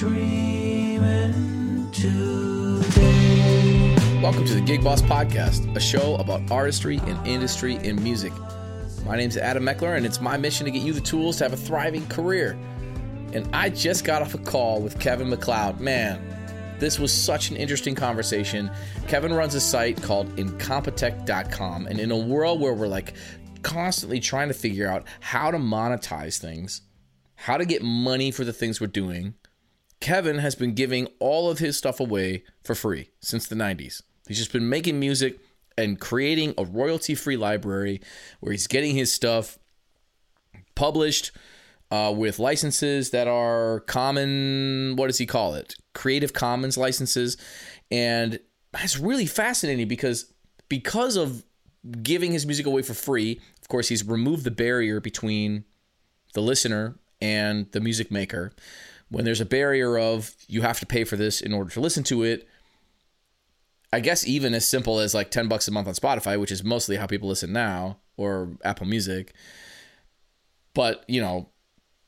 dreaming today. Welcome to the Gig Boss Podcast, a show about artistry and industry and music. My name's Adam Meckler, and it's my mission to get you the tools to have a thriving career. And I just got off a call with Kevin MacLeod. Man, this was such an interesting conversation. Kevin runs a site called Incompetech.com, and in a world where we're like constantly trying to figure out how to monetize things, how to get money for the things we're doing, Kevin has been giving all of his stuff away for free since the 90s. He's just been making music and creating a royalty-free library where he's getting his stuff published with licenses that are common, what does he call it? Creative Commons licenses. And that's really fascinating because of giving his music away for free, of course, he's removed the barrier between the listener and the music maker. When there's a barrier of you have to pay for this in order to listen to it, I guess even as simple as like $10 a month on Spotify, which is mostly how people listen now, or Apple Music. But, you know,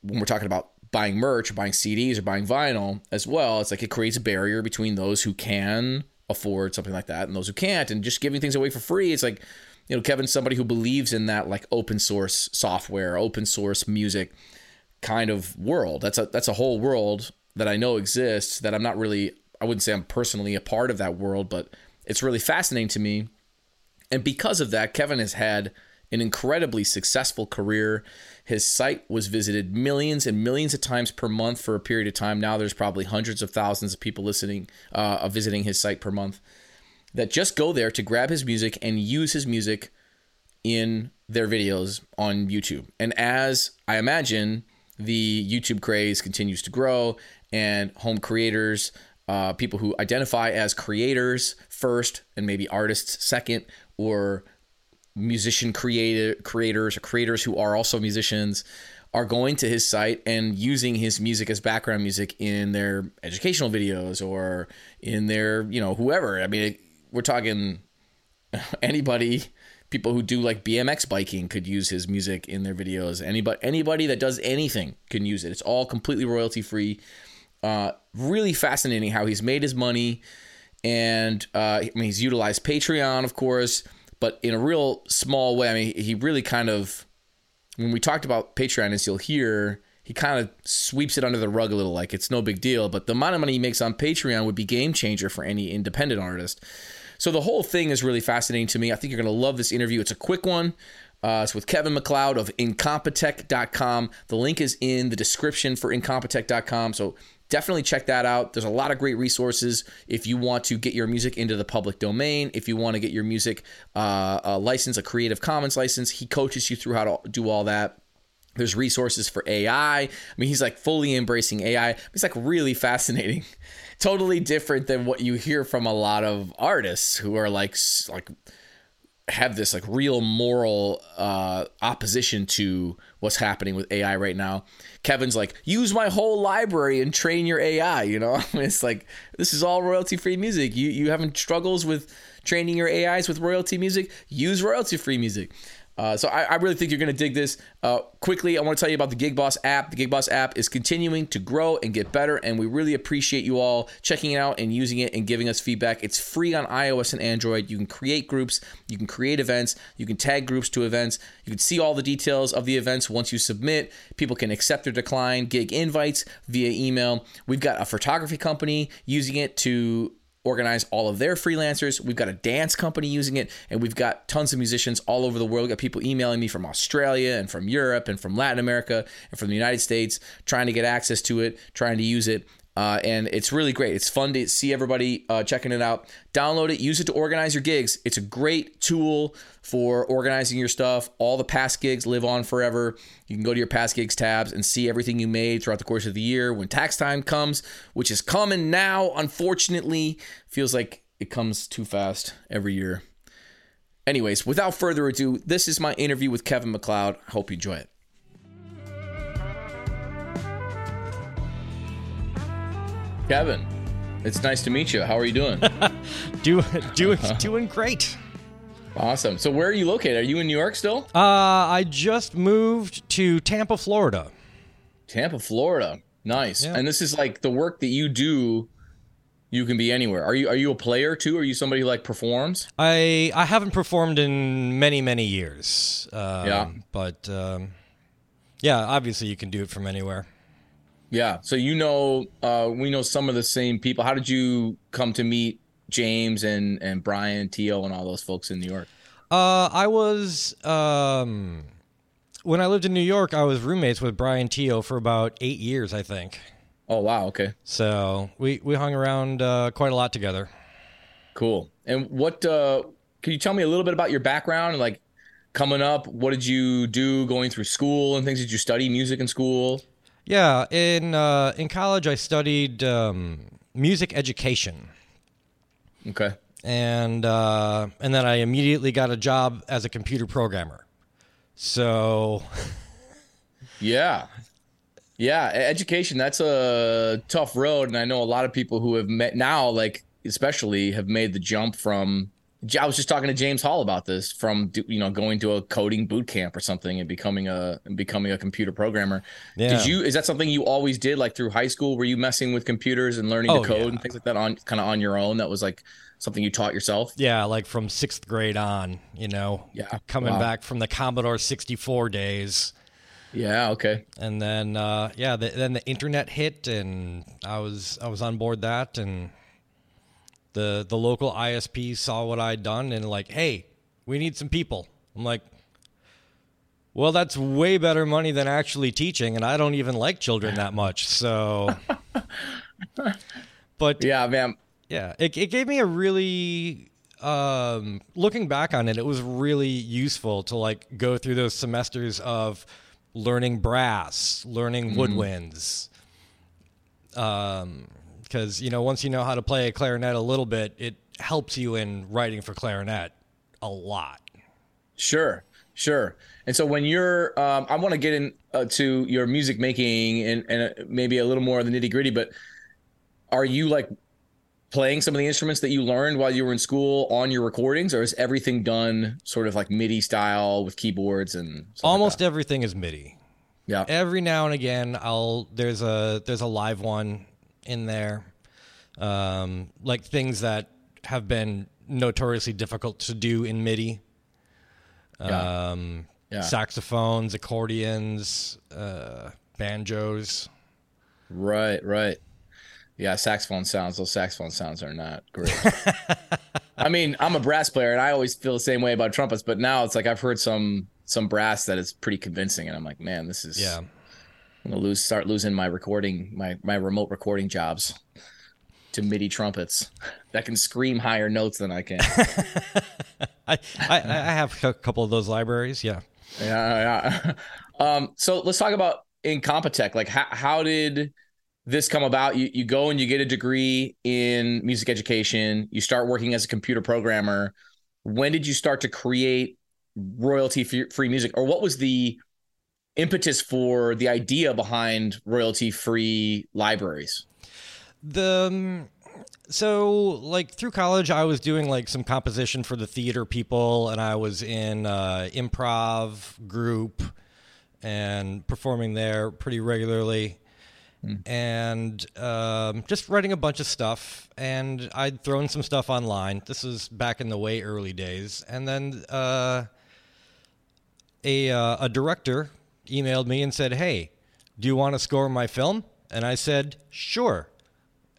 when we're talking about buying merch, or buying CDs, or buying vinyl as well, it's like it creates a barrier between those who can afford something like that and those who can't. And just giving things away for free, it's like, you know, Kevin's somebody who believes in that like open source software, open source music kind of world. That's a whole world that I know exists that I'm not really... I wouldn't say I'm personally a part of that world, but it's really fascinating to me. And because of that, Kevin has had an incredibly successful career. His site was visited millions and millions of times per month for a period of time. Now there's probably hundreds of thousands of people listening, visiting his site per month, that just go there to grab his music and use his music in their videos on YouTube. And as I imagine, the YouTube craze continues to grow, and home creators... people who identify as creators first and maybe artists second, or musician creators or creators who are also musicians, are going to his site and using his music as background music in their educational videos or in their, you know, whoever. I mean, we're talking anybody. People who do like BMX biking could use his music in their videos. Anybody that does anything can use it. It's all completely royalty free. Really fascinating how he's made his money, and he's utilized Patreon, of course, but in a real small way. I mean, he really kind of, when we talked about Patreon, as you'll hear, he kind of sweeps it under the rug a little, like it's no big deal, but the amount of money he makes on Patreon would be game changer for any independent artist. So the whole thing is really fascinating to me. I think you're going to love this interview. It's a quick one. It's with Kevin MacLeod of Incompetech.com. The link is in the description for Incompetech.com, so definitely check that out. There's a lot of great resources if you want to get your music into the public domain, if you want to get your music a license, a Creative Commons license. He coaches you through how to do all that. There's resources for AI. I mean, he's like fully embracing AI. It's like really fascinating. Totally different than what you hear from a lot of artists who are like have this like real moral opposition to what's happening with AI right now. Kevin's like, use my whole library and train your AI, you know? I mean, it's like, this is all royalty-free music. You having struggles with training your AIs with royalty music? Use royalty-free music. So I really think you're going to dig this. Quickly, I want to tell you about the Gig Boss app. The Gig Boss app is continuing to grow and get better, and we really appreciate you all checking it out and using it and giving us feedback. It's free on iOS and Android. You can create groups. You can create events. You can tag groups to events. You can see all the details of the events once you submit. People can accept or decline gig invites via email. We've got a photography company using it to organize all of their freelancers. We've got a dance company using it, and we've got tons of musicians all over the world. We've got people emailing me from Australia and from Europe and from Latin America and from the United States, trying to get access to it, trying to use it. And it's really great. It's fun to see everybody checking it out. Download it. Use it to organize your gigs. It's a great tool for organizing your stuff. All the past gigs live on forever. You can go to your past gigs tabs and see everything you made throughout the course of the year. When tax time comes, which is coming now, unfortunately, feels like it comes too fast every year. Anyways, without further ado, this is my interview with Kevin MacLeod. I hope you enjoy it. Kevin, it's nice to meet you. How are you doing? Doing great. Awesome. So where are you located? Are you in New York still? I just moved to Tampa, Florida. Nice. Yeah. And this is like the work that you do. You can be anywhere. Are you a player too? Are you somebody who like performs? I haven't performed in many years. But yeah, obviously you can do it from anywhere. Yeah. So we know some of the same people. How did you come to meet James and Brian Teo and all those folks in New York? I was when I lived in New York, I was roommates with Brian Teo for about 8 years, I think. Oh, wow. Okay. So we hung around quite a lot together. Cool. And what can you tell me a little bit about your background? Like coming up, what did you do going through school and things? Did you study music in school? Yeah. In college, I studied music education. Okay. And then I immediately got a job as a computer programmer. So. Yeah. Yeah, education, that's a tough road. And I know a lot of people who have met now, like especially have made the jump from, I was just talking to James Hall about this, from, you know, going to a coding boot camp or something and becoming a computer programmer. Yeah. Is that something you always did, like through high school? Were you messing with computers and learning to code and things like that on your own? That was like something you taught yourself? Yeah, like from sixth grade on, you know, coming back from the Commodore 64 days. Yeah. Okay. And then, then the internet hit, and I was on board that, and the local ISP saw what I'd done, and like, hey, we need some people. I'm like, well, that's way better money than actually teaching, and I don't even like children that much. So, but yeah, man, yeah, it gave me a really. Looking back on it, it was really useful to like go through those semesters of. Learning brass, learning woodwinds, because, you know, once you know how to play a clarinet a little bit, it helps you in writing for clarinet a lot. Sure. And so when you're, I want to get into your music making and maybe a little more of the nitty gritty, but are you like playing some of the instruments that you learned while you were in school on your recordings, or is everything done sort of like MIDI style with keyboards and stuff? Almost like everything is MIDI. Yeah. Every now and again, there's a live one in there. Like things that have been notoriously difficult to do in MIDI. Saxophones, accordions, banjos. Right. Yeah, those saxophone sounds are not great. I mean, I'm a brass player, and I always feel the same way about trumpets, but now it's like I've heard some brass that is pretty convincing, and I'm like, man, this is... Yeah. I'm going to start losing my recording, my remote recording jobs to MIDI trumpets that can scream higher notes than I can. I have a couple of those libraries, yeah. Yeah. So let's talk about Incompetech. Like, how did... this come about? You go and you get a degree in music education. You start working as a computer programmer. When did you start to create royalty-free music? Or what was the impetus for the idea behind royalty-free libraries? So through college, I was doing like some composition for the theater people, and I was in improv group and performing there pretty regularly. And just writing a bunch of stuff, and I'd thrown some stuff online. This was back in the way early days. And then a director emailed me and said, hey, do you want to score my film? And I said, sure.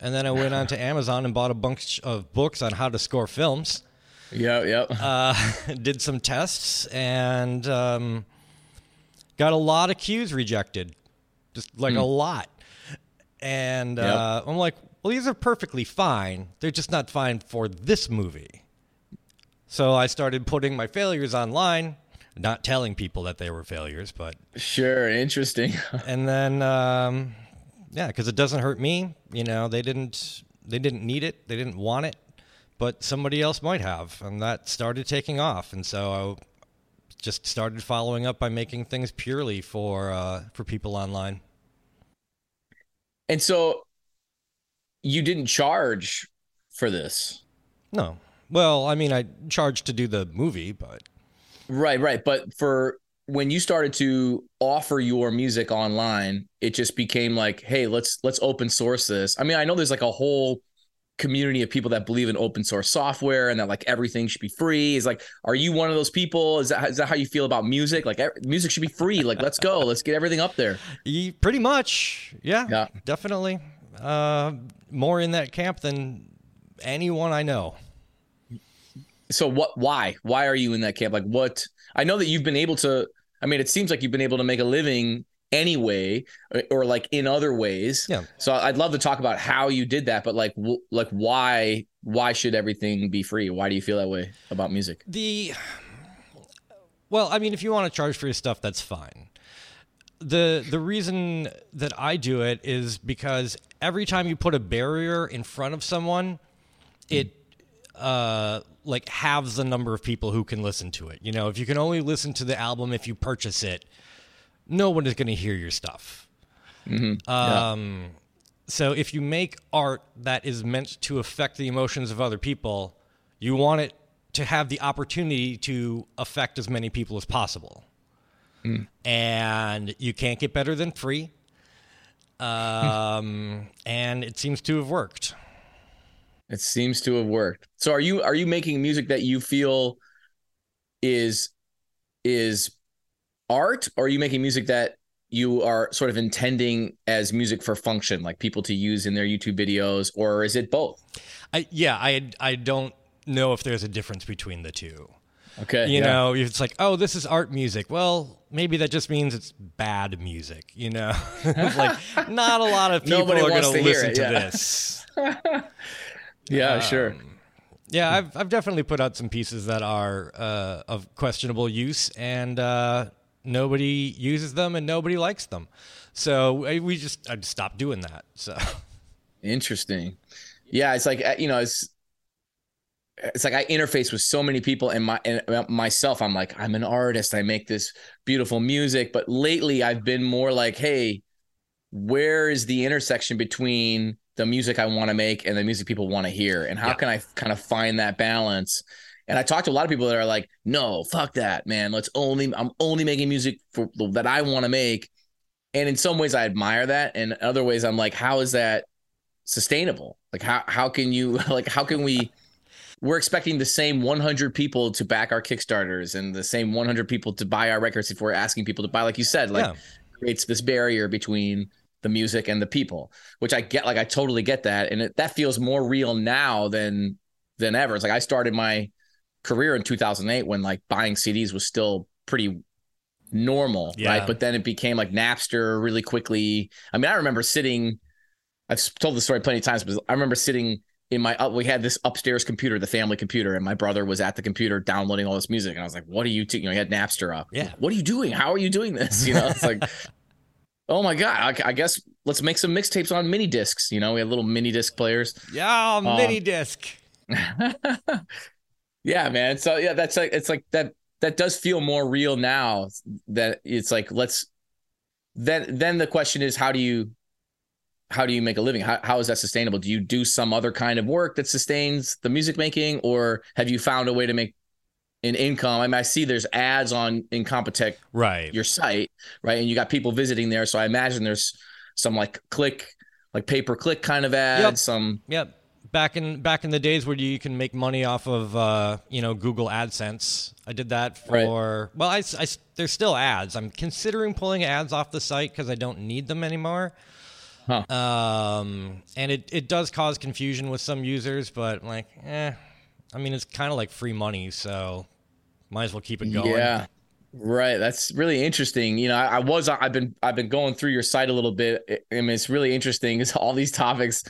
And then I went on to Amazon and bought a bunch of books on how to score films. Yeah. Did some tests and got a lot of cues rejected, just like a lot. And I'm like, well, these are perfectly fine. They're just not fine for this movie. So I started putting my failures online, not telling people that they were failures, but... Sure, interesting. And then, because it doesn't hurt me. You know, they didn't need it. They didn't want it. But somebody else might have. And that started taking off. And so I just started following up by making things purely for people online. And so you didn't charge for this? No. Well, I mean, I charged to do the movie, but... Right. But for when you started to offer your music online, it just became like, hey, let's open source this. I mean, I know there's like a whole community of people that believe in open source software and that like everything should be free. Is like, are you one of those people? Is that how you feel about music? Like music should be free. Like, let's go, let's get everything up there. Pretty much. Yeah, definitely. More in that camp than anyone I know. So why are you in that camp? Like what, I know that you've been able to, I mean, it seems like you've been able to make a living anyway, or like in other ways. Yeah. So I'd love to talk about how you did that, but like why should everything be free? Why do you feel that way about music? Well, I mean, if you want to charge for your stuff, that's fine. The reason that I do it is because every time you put a barrier in front of someone, it like halves the number of people who can listen to it. You know, if you can only listen to the album if you purchase it, no one is going to hear your stuff. Mm-hmm. Yeah. So if you make art that is meant to affect the emotions of other people, you want it to have the opportunity to affect as many people as possible. Mm. And you can't get better than free. And it seems to have worked. It seems to have worked. So are you making music that you feel is art, or are you making music that you are sort of intending as music for function, like people to use in their YouTube videos, or is it both? I don't know if there's a difference between the two. Okay. You know, it's like, oh, this is art music. Well, maybe that just means it's bad music, you know? Like not a lot of people are going to listen to this. Yeah, sure. Yeah, I've definitely put out some pieces that are of questionable use, and nobody uses them and nobody likes them. So I just stopped doing that. So interesting. Yeah, it's like, you know, it's like I interface with so many people, and myself, I'm like, I'm an artist. I make this beautiful music, but lately I've been more like, hey, where is the intersection between the music I want to make and the music people want to hear? And how can I kind of find that balance? And I talk to a lot of people that are like, no, fuck that, man. I'm only making music that I want to make. And in some ways I admire that. And in other ways I'm like, how is that sustainable? Like we're expecting the same 100 people to back our Kickstarters and the same 100 people to buy our records if we're asking people to buy, like you said, creates this barrier between the music and the people, which I get, like, I totally get that. And that feels more real now than ever. It's like, I started my career in 2008 when like buying CDs was still pretty normal. Yeah. Right. But then it became like Napster really quickly. I mean, I remember I've told the story plenty of times, but I remember sitting in we had this upstairs computer, the family computer, and my brother was at the computer downloading all this music. And I was like, what are you doing? You know, he had Napster up. Yeah. What are you doing? How are you doing this? You know, it's like, oh my God, I guess let's make some mixtapes on mini discs. You know, we had little mini disc players. Yeah, mini disc. Yeah, man. So yeah, that's like, it's like that does feel more real now, that it's like, then the question is, how do you make a living? How is that sustainable? Do you do some other kind of work that sustains the music making, or have you found a way to make in income? I mean, I see there's ads on Incompetech, right? Your site, right? And you got people visiting there. So I imagine there's some like pay-per-click kind of ads. Yep. Back in the days where you can make money off of, you know, Google AdSense. I did that for, right. Well, I, there's still ads. I'm considering pulling ads off the site because I don't need them anymore. Huh. And it does cause confusion with some users, but I'm like, I mean, it's kind of like free money, so might as well keep it going. Yeah, right. That's really interesting. You know, I've been going through your site a little bit. I mean, it's really interesting. It's all these topics.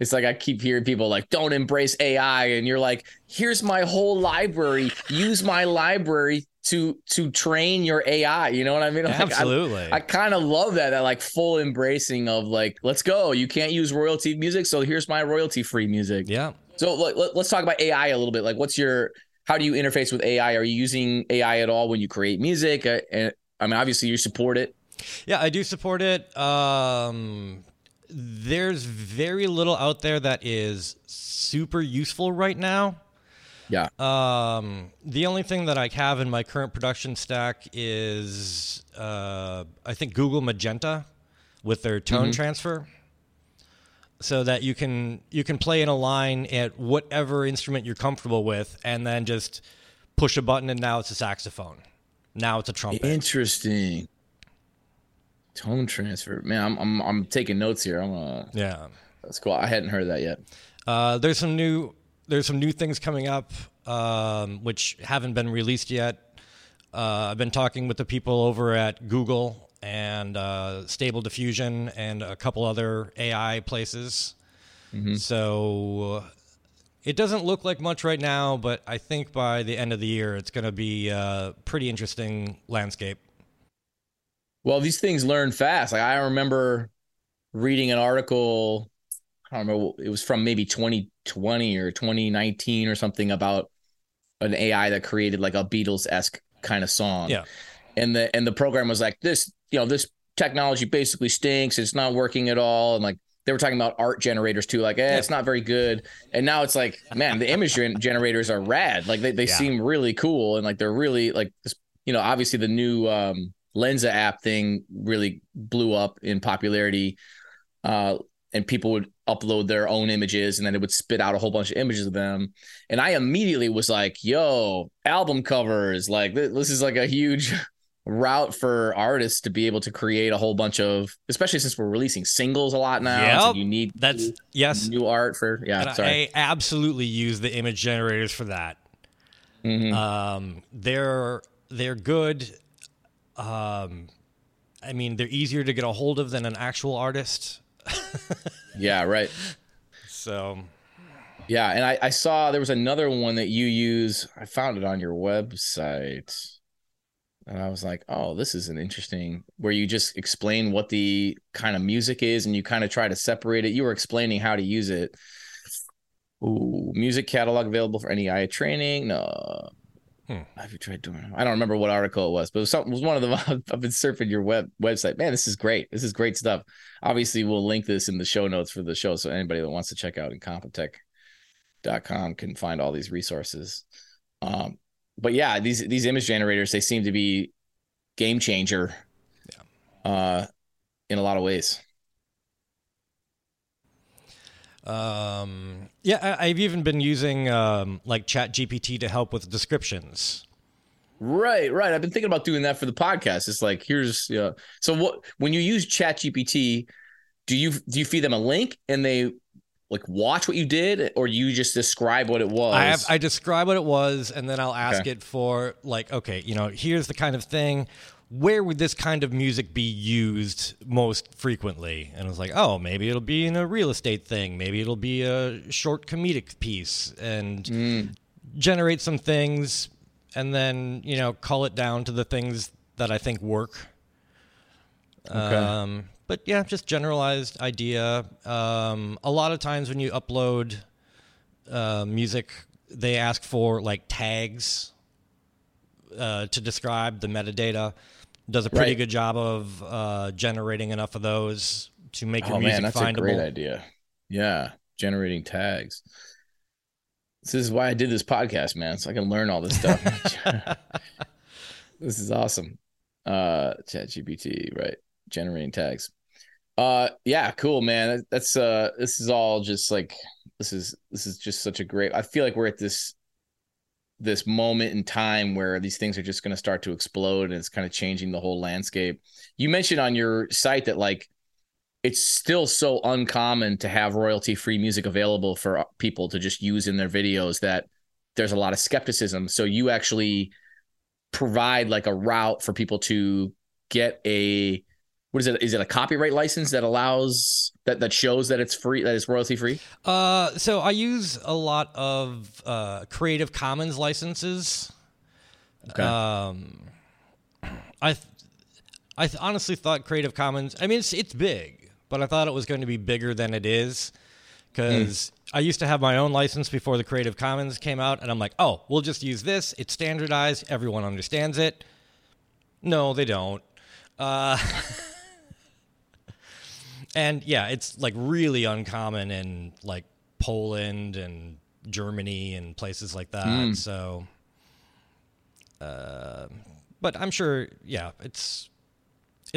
It's like I keep hearing people like, don't embrace AI, and you're like, here's my whole library. Use my library to train your AI. You know what I mean? Like, absolutely. I kind of love that like full embracing of like, let's go. You can't use royalty music, so here's my royalty free music. Yeah. So let's talk about AI a little bit. Like, how do you interface with AI? Are you using AI at all when you create music? I mean, obviously you support it. Yeah, I do support it. There's very little out there that is super useful right now. Yeah. The only thing that I have in my current production stack is, I think, Google Magenta with their tone transfer, so that you can play in a line at whatever instrument you're comfortable with, and then just push a button, and now it's a saxophone. Now it's a trumpet. Interesting. Tone transfer. Man, I'm taking notes here. Yeah. That's cool. I hadn't heard of that yet. There's some new things coming up, which haven't been released yet. I've been talking with the people over at Google and Stable Diffusion and a couple other AI places. Mm-hmm. So it doesn't look like much right now, but I think by the end of the year, it's going to be a pretty interesting landscape. Well, these things learn fast. Like, I remember reading an article, I don't remember, it was from maybe 2020 or 2019 or something, about an AI that created like a Beatles-esque kind of song. Yeah. And the program was like, this technology basically stinks. It's not working at all. And like, they were talking about art generators too. Like, it's not very good. And now it's like, man, the image generators are rad. Like they seem really cool. And like, they're really like, obviously the new Lensa app thing really blew up in popularity. And people would upload their own images, and then it would spit out a whole bunch of images of them. And I immediately was like, yo, album covers, like this is like a huge route for artists to be able to create a whole bunch of, especially since we're releasing singles a lot now. Yep. So you need new art for, I absolutely use the image generators for that. Mm-hmm. They're good. I mean, they're easier to get a hold of than an actual artist. Yeah, right. So yeah, and I saw there was another one that you use. I found it on your website, and I was like, oh, this is an interesting, where you just explain what the kind of music is and you kind of try to separate it. You were explaining how to use it. Ooh, music catalog available for NEI training. No. Have you tried doing it? I don't remember what article it was, but it was one of them. I've been surfing your website. Man, this is great. This is great stuff. Obviously, we'll link this in the show notes for the show, so anybody that wants to check out Incompetech.com can find all these resources. But yeah, these image generators, they seem to be game changer in a lot of ways. I've even been using like ChatGPT to help with descriptions. Right. I've been thinking about doing that for the podcast. It's like, so what, when you use ChatGPT, do you feed them a link and they like watch what you did, or you just describe what it was? I describe what it was, and then I'll ask it for like, here's the kind of thing. Where would this kind of music be used most frequently? And I was like, oh, maybe it'll be in a real estate thing. Maybe it'll be a short comedic piece, and generate some things, and then, cull it down to the things that I think work. Okay. But yeah, just generalized idea. A lot of times when you upload music, they ask for like tags to describe the metadata. Does a pretty good job of generating enough of those to make your music findable. That's a great idea. Yeah, generating tags. This is why I did this podcast, man, so I can learn all this stuff. This is awesome. ChatGPT, right? Generating tags. Yeah, cool, man. That's this is all just like this is just such a great. I feel like we're at this moment in time where these things are just going to start to explode, and it's kind of changing the whole landscape. You mentioned on your site that like, it's still so uncommon to have royalty-free music available for people to just use in their videos, that there's a lot of skepticism. So you actually provide like a route for people to get a, what is it? Is it a copyright license that allows that shows that it's free, that it's royalty free? So I use a lot of Creative Commons licenses. Okay. I honestly thought Creative Commons, I mean, it's big, but I thought it was going to be bigger than it is, because I used to have my own license before the Creative Commons came out, and I'm like, oh, we'll just use this. It's standardized. Everyone understands it. No, they don't. And yeah, it's like really uncommon in like Poland and Germany and places like that. So, but I'm sure, yeah, it's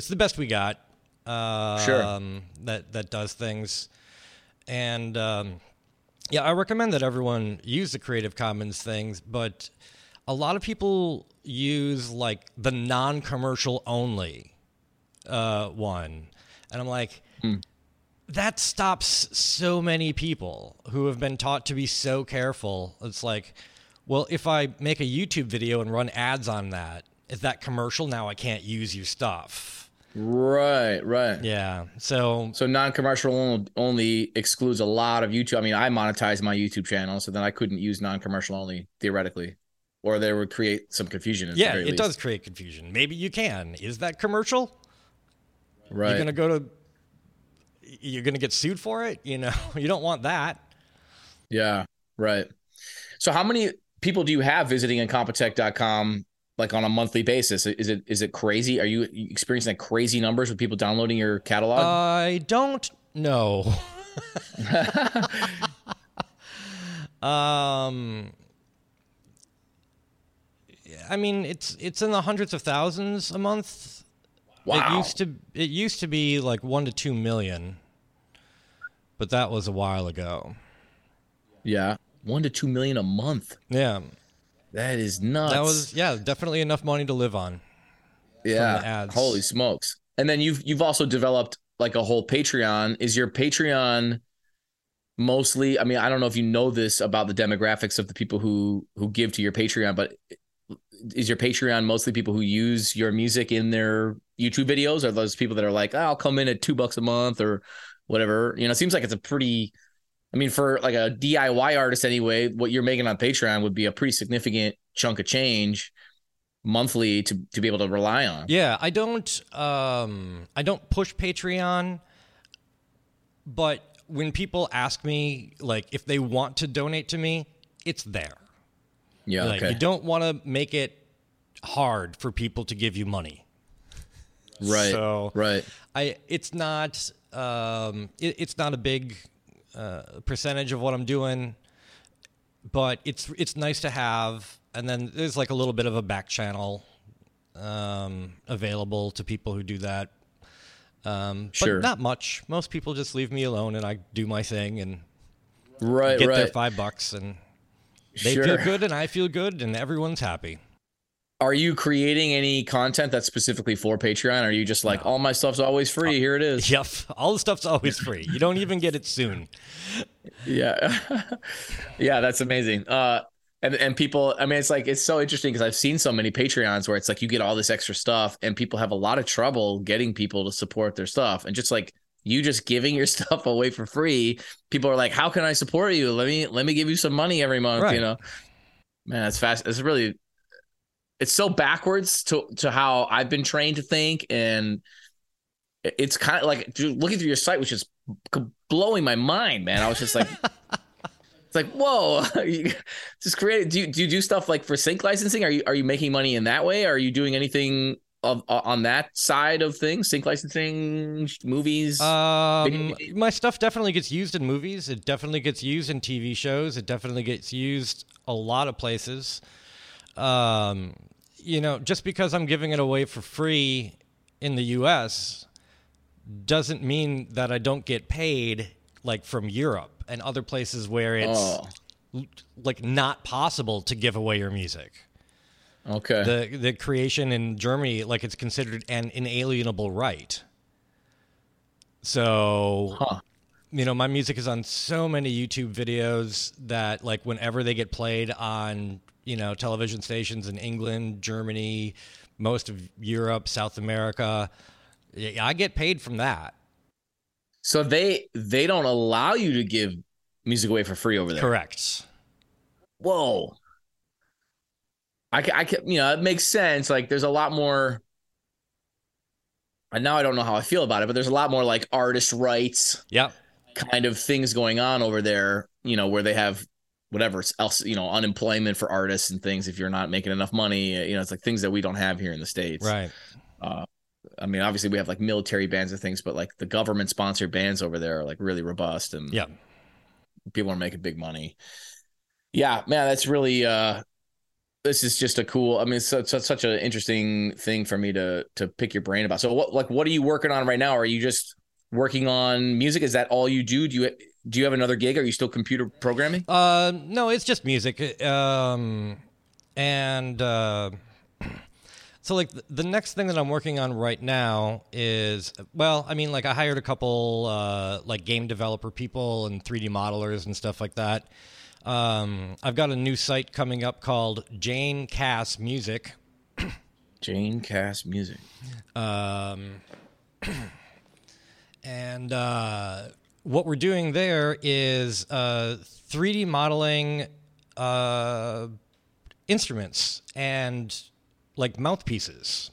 the best we got. That does things. And, yeah, I recommend that everyone use the Creative Commons things, but a lot of people use like the non-commercial only one. And I'm like, that stops so many people who have been taught to be so careful. It's like, well, if I make a YouTube video and run ads on that, is that commercial? Now I can't use your stuff. Right. Yeah. So non-commercial only excludes a lot of YouTube. I mean, I monetize my YouTube channel, so then I couldn't use non-commercial only theoretically, or they would create some confusion. At the very least. Does create confusion. Maybe you can. Is that commercial? Right. You're going to get sued for it. You know, you don't want that. Yeah. Right. So how many people do you have visiting Incompetech.com like on a monthly basis? Is it crazy? Are you experiencing like crazy numbers with people downloading your catalog? I don't know. I mean, it's in the hundreds of thousands a month. Wow. It used to be like 1 to 2 million, but that was a while ago. Yeah. 1 to 2 million a month. Yeah. That is nuts. That was, yeah, definitely enough money to live on. Yeah. From the ads. Holy smokes. And then you've also developed like a whole Patreon. Is your Patreon mostly, I mean, I don't know if you know this about the demographics of the people who give to your Patreon, but is your Patreon mostly people who use your music in their YouTube videos? Are those people that are like, oh, I'll come in at $2 a month or whatever? You know, it seems like it's a pretty, I mean, for like a DIY artist anyway, what you're making on Patreon would be a pretty significant chunk of change monthly to be able to rely on. Yeah. I don't push Patreon, but when people ask me, like, if they want to donate to me, it's there. Yeah. Like, okay. You don't want to make it hard for people to give you money. Right. So it's not a big percentage of what I'm doing, but it's nice to have. And then there's like a little bit of a back channel available to people who do that. Sure. But not much. Most people just leave me alone and I do my thing and get their $5 and they feel good and I feel good and everyone's happy. Are you creating any content that's specifically for Patreon? Or are you just like, all my stuff's always free. Here it is. Yep. All the stuff's always free. You don't even get it soon. Yeah. Yeah. That's amazing. And people, I mean, it's like, it's so interesting because I've seen so many Patreons where it's like, you get all this extra stuff and people have a lot of trouble getting people to support their stuff. And just like, you just giving your stuff away for free. People are like, how can I support you? Let me give you some money every month. Right. You know, man, that's fast. It's really, it's so backwards to how I've been trained to think. And it's kind of like, dude, looking through your site, which is blowing my mind, man. I was just like, it's like, whoa, just create. Do you do stuff like for sync licensing? Are you making money in that way? Are you doing anything on that side of things, sync licensing, movies? My stuff definitely gets used in movies. It definitely gets used in TV shows. It definitely gets used a lot of places. You know, just because I'm giving it away for free in the US doesn't mean that I don't get paid like from Europe and other places where it's like not possible to give away your music. Okay. The creation in Germany, like, it's considered an inalienable right. So, you know, my music is on so many YouTube videos that, like, whenever they get played on, you know, television stations in England, Germany, most of Europe, South America, I get paid from that. So they don't allow you to give music away for free over there. Correct. Whoa. I can, you know, it makes sense. Like, there's a lot more, and now I don't know how I feel about it, but there's a lot more like artist rights kind of things going on over there, you know, where they have whatever else, you know, unemployment for artists and things. If you're not making enough money, you know, it's like things that we don't have here in the States. Right. I mean, obviously we have like military bans and things, but like the government sponsored bans over there are like really robust and people are making big money. Yeah, man, that's really, this is just a cool, I mean, it's such an interesting thing for me to pick your brain about. So what are you working on right now? Are you just working on music? Is that all you do? Do you have another gig? Are you still computer programming? No, it's just music. So like the next thing that I'm working on right now is, well, I mean, like I hired a couple like game developer people and 3D modelers and stuff like that. I've got a new site coming up called Jane Cass Music. Jane Cass Music. And what we're doing there is 3D modeling instruments and like mouthpieces.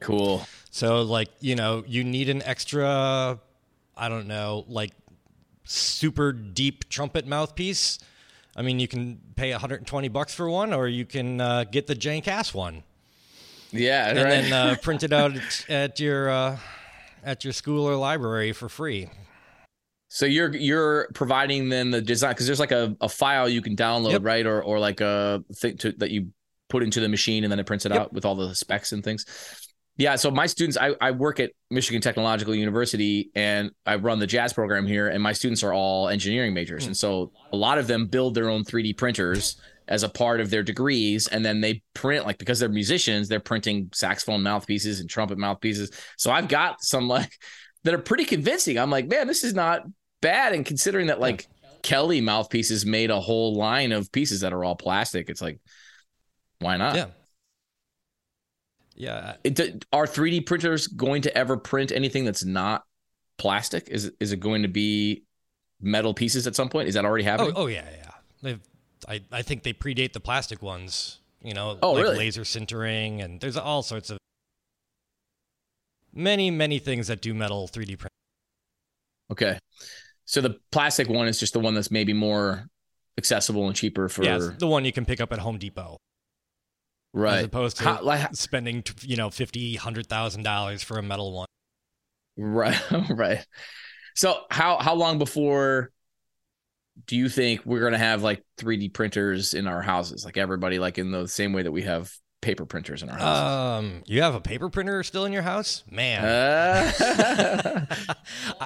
Cool. So like, you know, you need an extra, I don't know, like super deep trumpet mouthpiece. I mean, you can pay $120 for one, or you can get the Jane Cass one. Yeah, and right. Then print it out at your school or library for free. So you're providing them the design, because there's like a file you can download, yep. Right, or like a thing that you put into the machine and then it prints it yep. out with all the specs and things. Yeah, so my students, I work at Michigan Technological University and I run the jazz program here, and my students are all engineering majors. Mm-hmm. And so a lot of them build their own 3D printers as a part of their degrees, and then they print, like, because they're musicians, they're printing saxophone mouthpieces and trumpet mouthpieces. So I've got some, like, that are pretty convincing. I'm like, man, this is not bad. And considering that, like, Kelly mouthpieces made a whole line of pieces that are all plastic, it's like, why not? Yeah. Yeah. Are 3D printers going to ever print anything that's not plastic? Is it going to be metal pieces at some point? Is that already happening? Oh yeah. I think they predate the plastic ones. You know, really? Laser sintering, and there's all sorts of many things that do metal 3D print. Okay, so the plastic one is just the one that's maybe more accessible and cheaper for. Yeah, the one you can pick up at Home Depot. Right. As opposed to spending, you know, $50,000, $100,000 for a metal one. Right. Right. So how long before do you think we're going to have like 3D printers in our houses? Like everybody, like in the same way that we have paper printers in our houses. You have a paper printer still in your house? Man.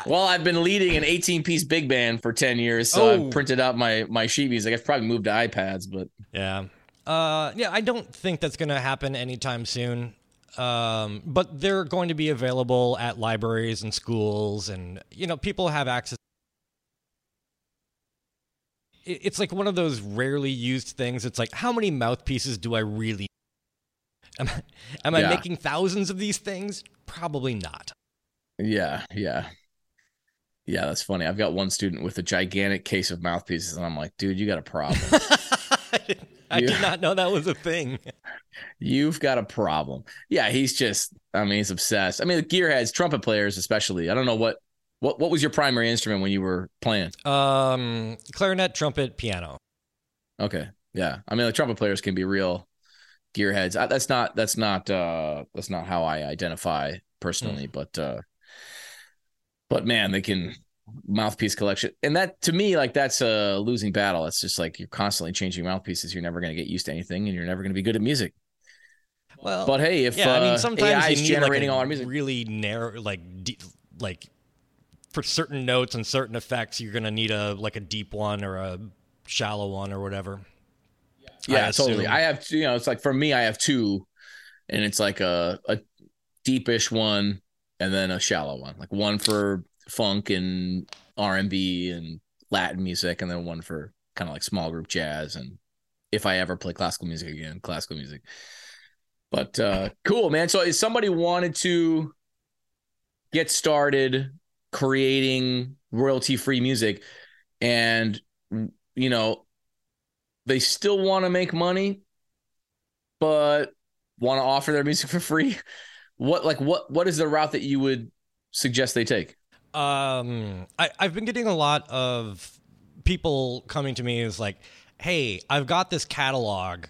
Well, I've been leading an 18-piece big band for 10 years. So I printed out my sheet music. I've probably moved to iPads, but. Yeah. Yeah, I don't think that's going to happen anytime soon, but they're going to be available at libraries and schools, and, you know, people have access. It's like one of those rarely used things. It's like, how many mouthpieces do I really need? Am I making thousands of these things? Probably not. Yeah, that's funny. I've got one student with a gigantic case of mouthpieces, and I'm like, dude, you got a problem. I did not know that was a thing. You've got a problem. Yeah, he's just, I mean, he's obsessed. I mean, the gearheads, trumpet players especially. I don't know what was your primary instrument when you were playing? Clarinet, trumpet, piano. Okay, yeah. I mean, the trumpet players can be real gearheads. That's not how I identify personally, but man, they can. Mouthpiece collection, and that to me, like, that's a losing battle. It's just like you're constantly changing mouthpieces. You're never going to get used to anything, and you're never going to be good at music. Well, but hey, if sometimes AI is generating all our music, really narrow, like for certain notes and certain effects, you're going to need a deep one or a shallow one or whatever. Yeah, totally. I have, you know, it's like for me, I have two, and it's like a deepish one and then a shallow one, like one for funk and R&B and Latin music, and then one for kind of like small group jazz, and if I ever play classical music again, classical music. But cool, man. So if somebody wanted to get started creating royalty-free music, and, you know, they still want to make money but want to offer their music for free, what is the route that you would suggest they take? I've been getting a lot of people coming to me who's like, hey, I've got this catalog,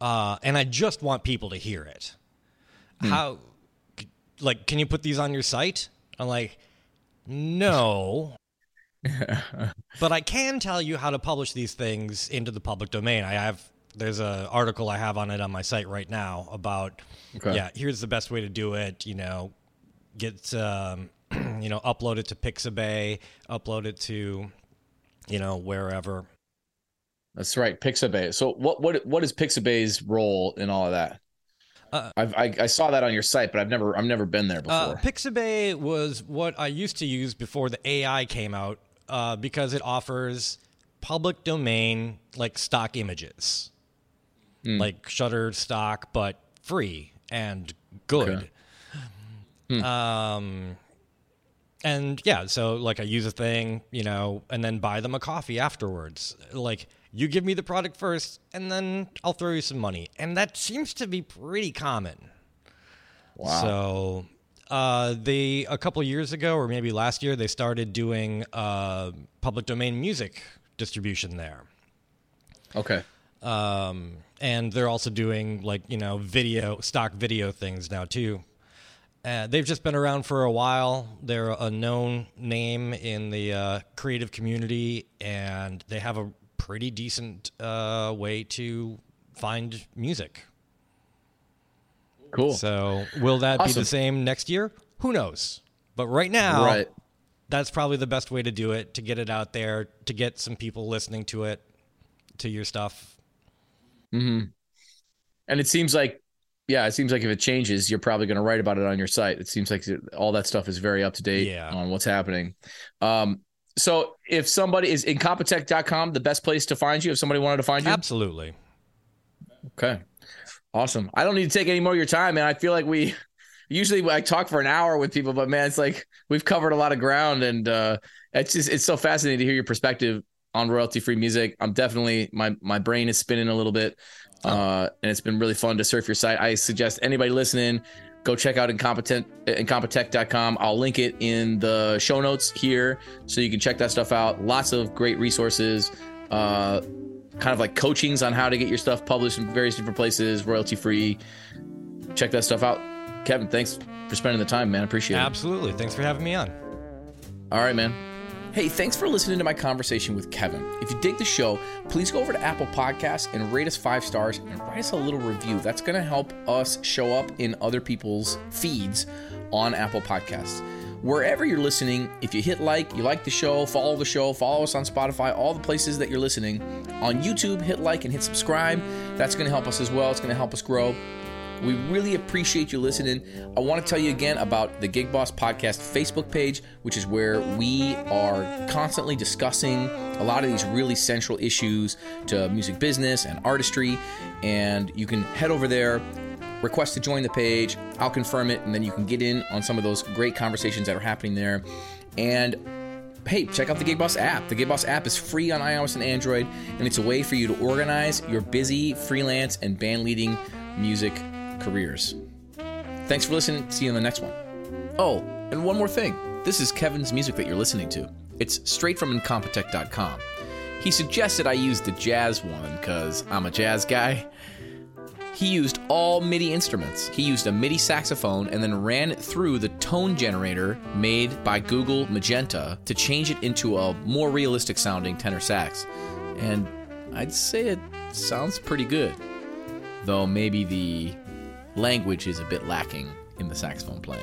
and I just want people to hear it. How, like, can you put these on your site? I'm like, no, But I can tell you how to publish these things into the public domain. There's an article I have on it on my site right now about, here's the best way to do it. Upload it to Pixabay, upload it to, wherever. That's right, Pixabay. So what is Pixabay's role in all of that? I saw that on your site, but I've never been there before. Pixabay was what I used to use before the AI came out, because it offers public domain like stock images, like Shutterstock, but free and good. Okay. So like I use a thing, and then buy them a coffee afterwards. Like, you give me the product first and then I'll throw you some money. And that seems to be pretty common. Wow. So they, a couple years ago or maybe last year, they started doing public domain music distribution there. Okay. And they're also doing video, stock video things now too. They've just been around for a while. They're a known name in the creative community, and they have a pretty decent way to find music. Cool. So will that be the same next year? Who knows? But right now, that's probably the best way to do it, to get it out there, to get some people listening to it, to your stuff. Mm-hmm. And it seems like, yeah, it seems like if it changes, you're probably going to write about it on your site. It seems like all that stuff is very up to date on what's happening. So if somebody is Incompetech.com, the best place to find you, if somebody wanted to find you? Absolutely. Okay. Awesome. I don't need to take any more of your time, man. I feel like usually I talk for an hour with people, but man, it's like we've covered a lot of ground, and it's so fascinating to hear your perspective on royalty-free music. I'm definitely, my brain is spinning a little bit. And it's been really fun to surf your site. I suggest anybody listening, go check out Incompetech.com. I'll link it in the show notes here so you can check that stuff out. Lots of great resources, kind of like coachings on how to get your stuff published in various different places, royalty-free. Check that stuff out. Kevin, thanks for spending the time, man. Appreciate it. Absolutely. Thanks for having me on. All right, man. Hey, thanks for listening to my conversation with Kevin. If you dig the show, please go over to Apple Podcasts and rate us 5 stars and write us a little review. That's going to help us show up in other people's feeds on Apple Podcasts. Wherever you're listening, if you hit like, you like the show, follow us on Spotify, all the places that you're listening. On YouTube, hit like and hit subscribe. That's going to help us as well. It's going to help us grow. We really appreciate you listening. I want to tell you again about the Gig Boss Podcast Facebook page, which is where we are constantly discussing a lot of these really central issues to music business and artistry. And you can head over there, request to join the page. I'll confirm it, and then you can get in on some of those great conversations that are happening there. And hey, check out the Gig Boss app. The Gig Boss app is free on iOS and Android, and it's a way for you to organize your busy freelance and band leading music careers. Thanks for listening. See you in the next one. Oh, and one more thing. This is Kevin's music that you're listening to. It's straight from Incompetech.com. He suggested I use the jazz one because I'm a jazz guy. He used all MIDI instruments. He used a MIDI saxophone and then ran it through the tone generator made by Google Magenta to change it into a more realistic sounding tenor sax. And I'd say it sounds pretty good, though maybe the language is a bit lacking in the saxophone playing.